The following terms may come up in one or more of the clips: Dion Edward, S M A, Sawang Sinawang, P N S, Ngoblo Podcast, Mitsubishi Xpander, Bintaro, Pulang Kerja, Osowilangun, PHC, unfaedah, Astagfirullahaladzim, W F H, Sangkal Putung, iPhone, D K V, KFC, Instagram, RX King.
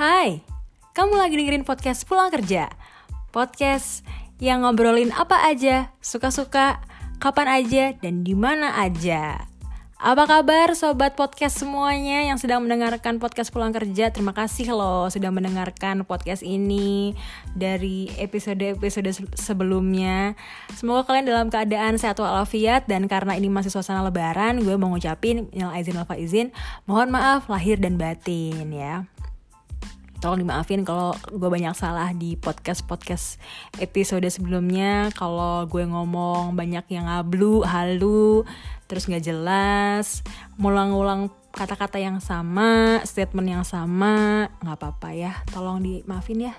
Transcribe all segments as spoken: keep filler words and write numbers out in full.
Hai, kamu lagi dengerin podcast Pulang Kerja. Podcast yang ngobrolin apa aja, suka-suka, kapan aja, dan di mana aja. Apa kabar sobat podcast semuanya yang sedang mendengarkan podcast Pulang Kerja? Terima kasih loh sudah mendengarkan podcast ini dari episode-episode sebelumnya. Semoga kalian dalam keadaan sehat walafiat, dan karena ini masih suasana lebaran, gue mau ngucapin minal aizin wal faizin, mohon maaf lahir dan batin ya. Tolong dimaafin kalau gue banyak salah di podcast-podcast episode sebelumnya. Kalau gue ngomong banyak yang ngablu, halu, terus gak jelas, ngulang-ulang kata-kata yang sama, statement yang sama, gak apa-apa ya, tolong dimaafin ya.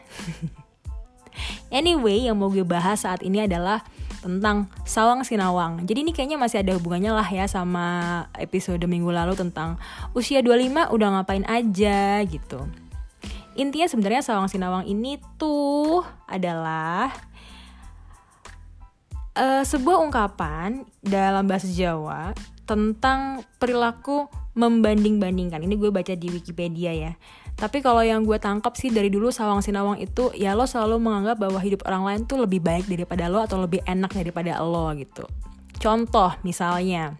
Anyway, yang mau gue bahas saat ini adalah tentang Sawang Sinawang. Jadi ini kayaknya masih ada hubungannya lah ya sama episode minggu lalu tentang usia dua puluh lima udah ngapain aja gitu. Intinya sebenarnya Sawang Sinawang ini tuh adalah uh, sebuah ungkapan dalam bahasa Jawa tentang perilaku membanding-bandingkan. Ini gue baca di Wikipedia ya. Tapi kalau yang gue tangkap sih dari dulu Sawang Sinawang itu ya lo selalu menganggap bahwa hidup orang lain tuh lebih baik daripada lo atau lebih enak daripada lo gitu. Contoh misalnya,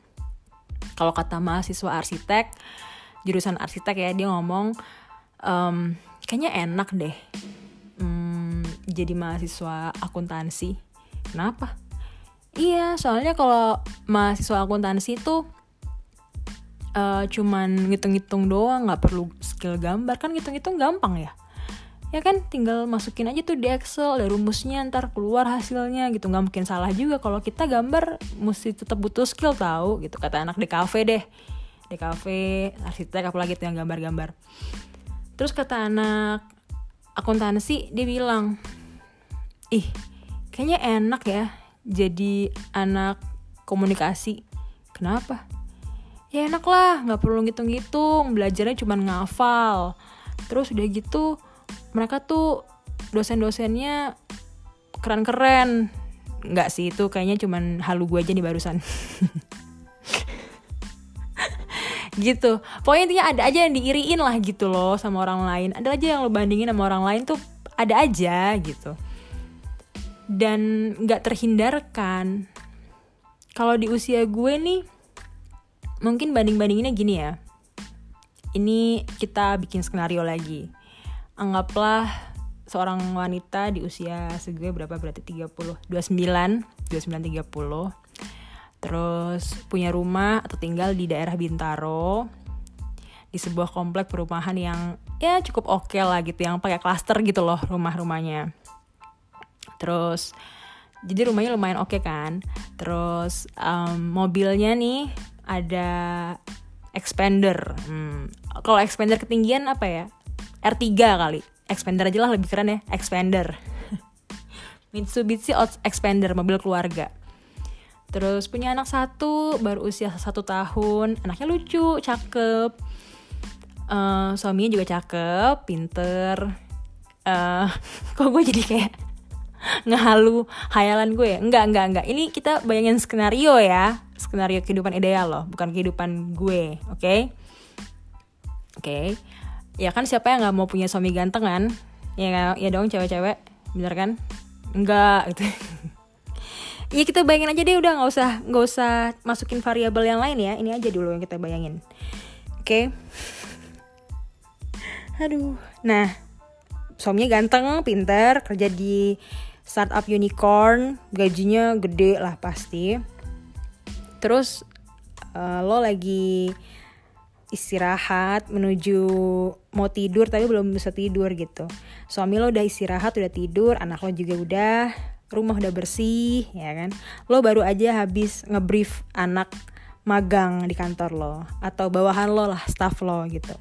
kalau kata mahasiswa arsitek, jurusan arsitek ya, dia ngomong, Um, kayaknya enak deh um, jadi mahasiswa akuntansi. Kenapa? Iya, soalnya kalau mahasiswa akuntansi tuh uh, cuman ngitung-ngitung doang, gak perlu skill gambar. Kan ngitung-ngitung gampang ya. Ya kan, tinggal masukin aja tuh di Excel, ada rumusnya, ntar keluar hasilnya gitu. Gak mungkin salah juga. Kalau kita gambar mesti tetap butuh skill tahu gitu. Kata anak D K V deh, D K V, arsitek, apalagi tuh yang gambar-gambar. Terus kata anak akuntansi, dia bilang, ih kayaknya enak ya jadi anak komunikasi. Kenapa? Ya enak lah, gak perlu ngitung-ngitung, belajarnya cuma ngafal. Terus udah gitu, mereka tuh dosen-dosennya keren-keren. Enggak sih, itu kayaknya cuma halu gue aja nih barusan. Gitu, pokoknya intinya ada aja yang diiriin lah gitu loh sama orang lain. Ada aja yang lo bandingin sama orang lain tuh ada aja gitu. Dan gak terhindarkan. Kalau di usia gue nih, mungkin banding-bandinginnya gini ya. Ini kita bikin skenario lagi. Anggaplah seorang wanita di usia segue berapa, berarti tiga puluh, dua puluh sembilan, dua puluh sembilan tiga puluh. Terus punya rumah atau tinggal di daerah Bintaro, di sebuah komplek perumahan yang ya cukup oke okay lah gitu, yang pakai klaster gitu loh rumah-rumahnya. Terus jadi rumahnya lumayan oke okay kan. Terus um, mobilnya nih ada Xpander. hmm. Kalau Xpander ketinggian apa ya, R tiga kali. Xpander aja lah, lebih keren ya, Xpander. Mitsubishi Xpander, mobil keluarga. Terus punya anak satu, baru usia satu tahun. Anaknya lucu, cakep. Uh, suaminya juga cakep, pinter. Uh, kok gue jadi kayak ngehalu hayalan gue ya? Enggak, enggak, enggak. Ini kita bayangin skenario ya. Skenario kehidupan ideal loh, bukan kehidupan gue. Oke? Okay? Oke. Okay. Ya kan, siapa yang gak mau punya suami ganteng kan? Ya, ya dong cewek-cewek, bener kan? Enggak, gitu. Ya kita bayangin aja deh, udah gak usah gak usah masukin variabel yang lain ya. Ini aja dulu yang kita bayangin. Oke. Okay. Aduh. Nah, suaminya ganteng, pinter, kerja di startup unicorn, gajinya gede lah pasti. Terus uh, lo lagi istirahat menuju mau tidur tapi belum bisa tidur gitu. Suami lo udah istirahat, udah tidur, anak lo juga udah, rumah udah bersih, ya kan? Lo baru aja habis ngebrief anak magang di kantor lo atau bawahan lo lah, staff lo gitu.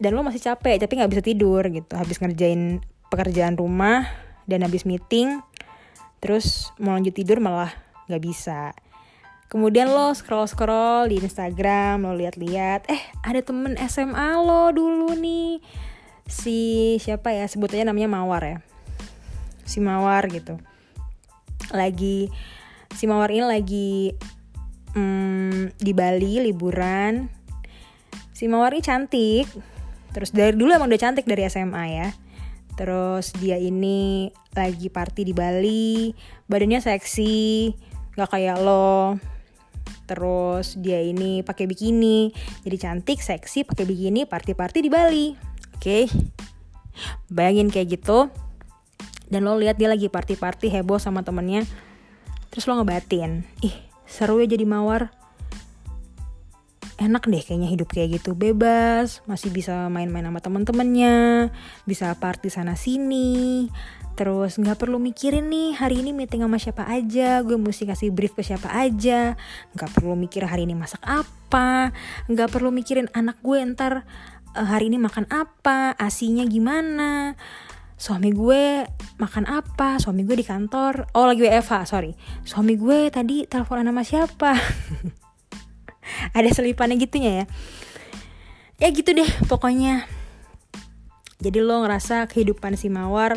Dan lo masih capek, tapi nggak bisa tidur gitu. Habis ngerjain pekerjaan rumah dan habis meeting, terus mau lanjut tidur malah nggak bisa. Kemudian lo scroll-scroll di Instagram, lo lihat-lihat, eh ada temen S M A lo dulu nih, si siapa ya? Sebutannya namanya Mawar ya. Si Mawar gitu. Lagi si Mawar ini lagi mm, di Bali liburan. Si Mawar ini cantik, Terus dari dulu emang udah cantik dari S M A ya. Terus dia ini lagi party di Bali, badannya seksi, gak kayak lo. Terus dia ini pakai bikini, jadi cantik, seksi, pakai bikini, party-party di Bali. Oke, okay. Bayangin kayak gitu. Dan lo lihat dia lagi party-party heboh sama temennya. Terus lo ngebatin, ih seru ya jadi mawar, enak deh kayaknya hidup kayak gitu, bebas, masih bisa main-main sama temen-temennya, bisa party sana sini, terus nggak perlu mikirin nih hari ini meeting sama siapa aja, gue mesti kasih brief ke siapa aja, nggak perlu mikir hari ini masak apa, nggak perlu mikirin anak gue ntar hari ini makan apa, asinya gimana, suami gue makan apa, suami gue di kantor, oh lagi W F H sorry, suami gue tadi teleponan sama siapa. Ada selipannya gitunya ya. Ya gitu deh pokoknya. Jadi lo ngerasa kehidupan si mawar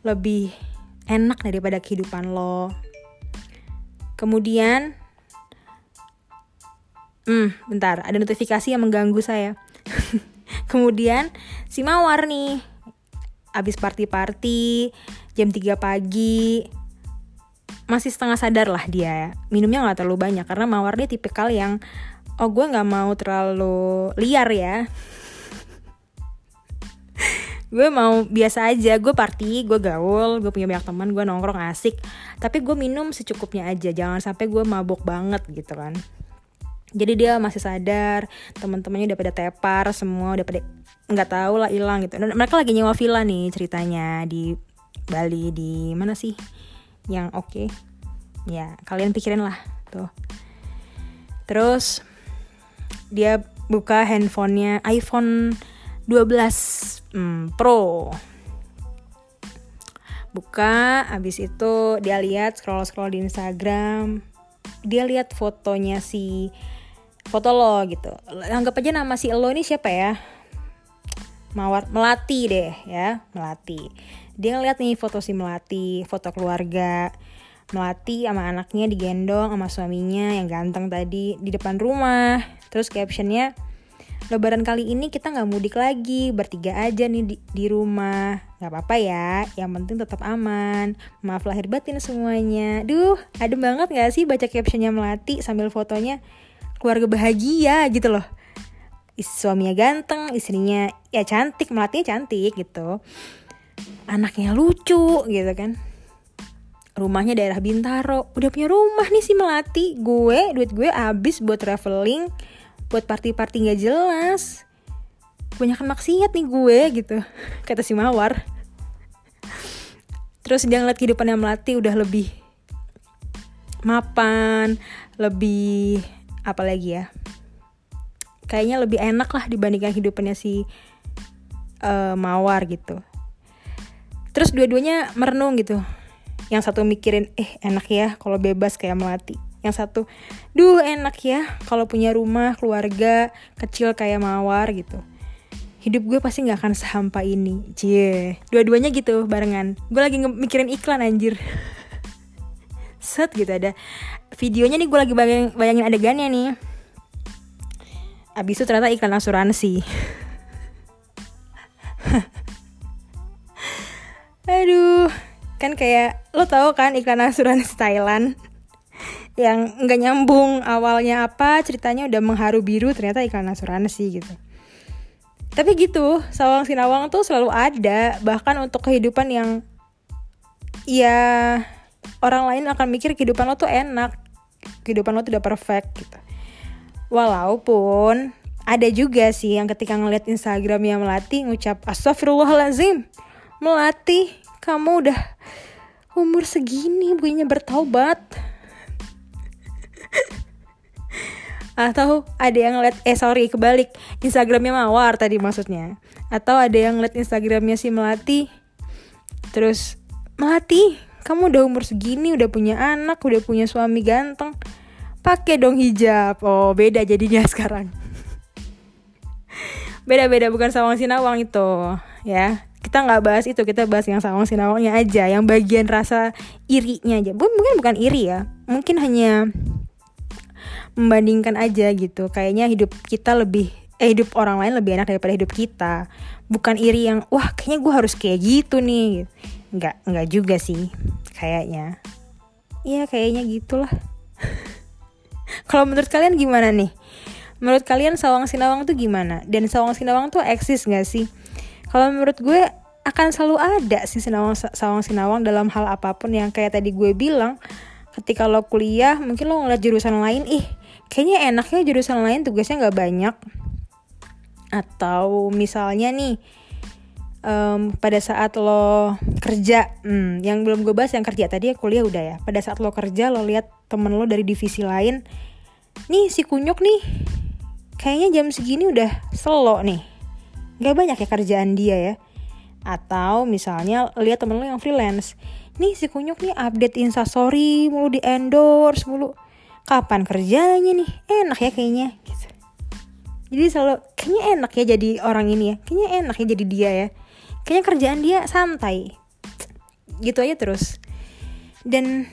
lebih enak daripada kehidupan lo. Kemudian Hmm bentar, ada notifikasi yang mengganggu saya. Kemudian si mawar nih abis party-party jam tiga pagi, masih setengah sadar lah dia, minumnya gak terlalu banyak, karena mawar dia tipikal yang, oh gue gak mau terlalu liar ya. Gue mau biasa aja, gue party, gue gaul, gue punya banyak teman, gue nongkrong asik, tapi gue minum secukupnya aja, jangan sampai gue mabok banget gitu kan. Jadi dia masih sadar, teman-temannya udah pada tepar semua, udah pada gak tahu lah hilang gitu. Mereka lagi nyewa villa nih ceritanya di Bali, di mana sih yang oke, okay. Ya kalian pikirin lah tuh. Terus dia buka handphonenya iPhone twelve hmm, Pro. Buka, abis itu dia lihat scroll-scroll di Instagram, dia lihat fotonya si foto lo gitu. Anggap aja nama si lo ini siapa ya? Mawar Melati deh ya, Melati. Dia ngeliat nih foto si Melati, foto keluarga Melati sama anaknya digendong sama suaminya yang ganteng tadi di depan rumah. Terus captionnya, lebaran kali ini kita gak mudik lagi, bertiga aja nih di, di rumah. Gak apa-apa ya, yang penting tetap aman. Maaf lahir batin semuanya. Duh, adem banget gak sih baca captionnya Melati sambil fotonya keluarga bahagia gitu loh. Suaminya ganteng, istrinya ya cantik, Melatinya cantik gitu, anaknya lucu gitu kan, rumahnya daerah Bintaro, udah punya rumah nih si Melati. Gue, duit gue abis buat traveling, buat party-party gak jelas, kebanyakan maksiat nih gue gitu, kata si mawar. Terus dia ngeliat kehidupannya Melati udah lebih mapan, lebih apa lagi ya, kayaknya lebih enak lah dibandingkan hidupannya si uh, mawar gitu. Terus dua-duanya merenung gitu. Yang satu mikirin, eh enak ya kalau bebas kayak Melati. Yang satu, duh enak ya kalau punya rumah, keluarga, kecil kayak mawar gitu. Hidup gue pasti gak akan sehampa ini. Cie, dua-duanya gitu barengan. Gue lagi nge- mikirin iklan anjir. Set gitu ada videonya nih, gue lagi bayang- bayangin adegannya nih. Abis itu ternyata iklan asuransi. Aduh, kan kayak lo tau kan iklan asuransi Thailand yang nggak nyambung awalnya apa, ceritanya udah mengharu biru ternyata iklan asuransi gitu. Tapi gitu, Sawang Sinawang tuh selalu ada, bahkan untuk kehidupan yang ya orang lain akan mikir kehidupan lo tuh enak, kehidupan lo tuh udah perfect gitu. Walaupun ada juga sih yang ketika ngeliat Instagramnya Melati ngucap Astagfirullahaladzim, Melati, kamu udah umur segini bukannya bertaubat. Atau ada yang ngeliat, eh sorry kebalik, Instagramnya mawar tadi maksudnya. Atau ada yang ngeliat Instagramnya si Melati, terus Melati, kamu udah umur segini, udah punya anak, udah punya suami ganteng, pakai dong hijab. Oh beda jadinya sekarang. Beda-beda, bukan Sawang Sinawang itu ya. Kita gak bahas itu, kita bahas yang Sawang Sinawangnya aja, yang bagian rasa irinya aja. Mungkin bukan iri ya, mungkin hanya membandingkan aja gitu. Kayaknya hidup kita lebih eh, hidup orang lain lebih enak daripada hidup kita. Bukan iri yang wah kayaknya gue harus kayak gitu nih. Enggak, enggak juga sih kayaknya. Iya kayaknya gitulah. Kalau menurut kalian gimana nih? Menurut kalian Sawang Sinawang tuh gimana? Dan Sawang Sinawang tuh eksis gak sih? Kalau menurut gue akan selalu ada sih Sinawang, Sawang Sinawang dalam hal apapun yang kayak tadi gue bilang. Ketika lo kuliah mungkin lo ngeliat jurusan lain, ih kayaknya enaknya jurusan lain tugasnya gak banyak. Atau misalnya nih um, pada saat lo kerja, hmm, yang belum gue bahas yang kerja tadi ya, kuliah udah ya. Pada saat lo kerja lo liat temen lo dari divisi lain, nih si kunyuk nih kayaknya jam segini udah selo nih, gak banyak ya kerjaan dia ya. Atau misalnya lihat temen lo yang freelance, nih si kunyuk nih update instastory mulu, di endorse mulu, kapan kerjanya nih, enak ya kayaknya gitu. Jadi selalu kayaknya enak ya jadi orang ini ya, kayaknya enak ya jadi dia ya, kayaknya kerjaan dia santai gitu aja terus. Dan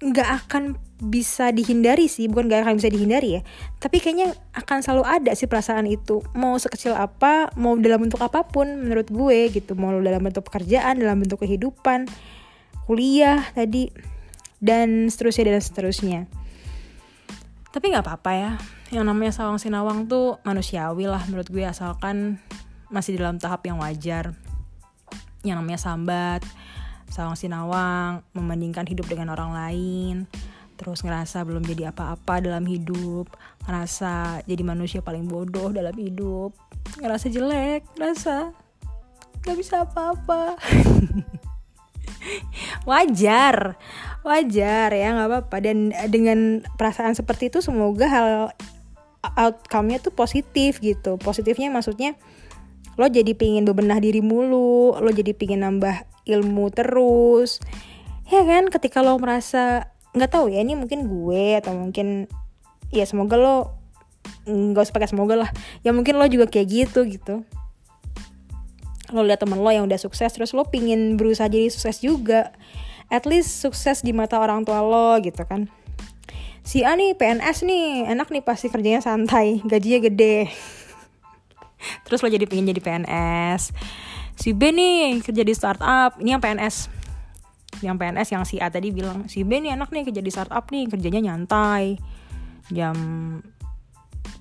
gak akan bisa dihindari sih, bukan gak akan bisa dihindari ya, tapi kayaknya akan selalu ada sih perasaan itu, mau sekecil apa, mau dalam bentuk apapun menurut gue gitu, mau dalam bentuk pekerjaan, dalam bentuk kehidupan, kuliah tadi, dan seterusnya dan seterusnya. Tapi nggak apa-apa ya, yang namanya Sawang Sinawang tuh manusiawi lah menurut gue, asalkan masih dalam tahap yang wajar. Yang namanya sambat, Sawang Sinawang, membandingkan hidup dengan orang lain, terus ngerasa belum jadi apa-apa dalam hidup, ngerasa jadi manusia paling bodoh dalam hidup, ngerasa jelek, ngerasa gak bisa apa-apa. Wajar, wajar ya, gak apa-apa. Dan dengan perasaan seperti itu semoga hal outcome-nya tuh positif gitu. Positifnya maksudnya lo jadi pingin bebenah diri mulu, lo jadi pingin nambah ilmu terus, ya kan. Ketika lo merasa, nggak tahu ya, ini mungkin gue atau mungkin ya semoga lo, nggak usah pakai semoga lah ya, mungkin lo juga kayak gitu gitu. Lo lihat temen lo yang udah sukses terus lo pingin berusaha jadi sukses juga, at least sukses di mata orang tua lo gitu kan. Si A nih P N S nih, enak nih pasti kerjanya santai, gajinya gede. Terus lo jadi pingin jadi P N S. Si B nih kerja di startup, ini yang P N S, yang P N S yang si A tadi bilang, si B nih anak nih kerja di startup nih, kerjanya nyantai, jam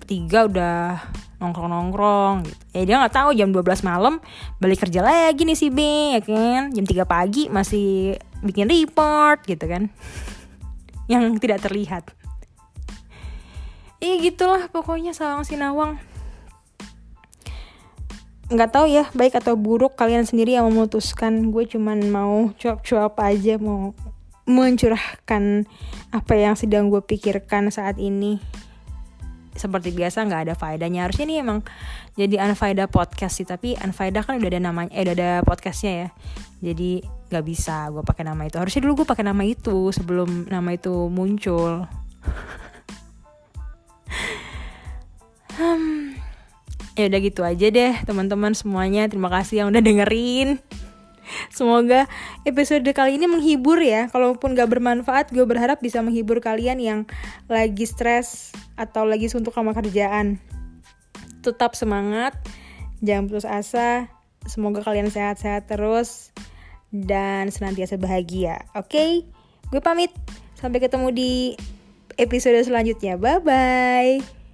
tiga udah nongkrong-nongkrong gitu. Ya dia gak tahu jam dua belas malam balik kerja lagi nih si B ya kan, jam tiga pagi masih bikin report gitu kan, yang tidak terlihat. Iya eh, gitulah pokoknya Sawang Sinawang. Nggak tahu ya baik atau buruk, kalian sendiri yang memutuskan. Gue cuman mau cuap-cuap aja, mau mencurahkan apa yang sedang gue pikirkan saat ini. Seperti biasa nggak ada faedahnya, harusnya nih emang jadi unfaedah podcast sih, tapi unfaedah kan udah ada namanya, eh udah ada podcastnya ya, jadi nggak bisa gue pakai nama itu. Harusnya dulu gue pakai nama itu sebelum nama itu muncul. hmm Ya udah gitu aja deh teman-teman semuanya. Terima kasih yang udah dengerin. Semoga episode kali ini menghibur ya. Kalaupun gak bermanfaat, gue berharap bisa menghibur kalian yang lagi stres atau lagi suntuk sama kerjaan. Tetap semangat, jangan putus asa. Semoga kalian sehat-sehat terus dan senantiasa bahagia. Oke, gue pamit. Sampai ketemu di episode selanjutnya. Bye-bye.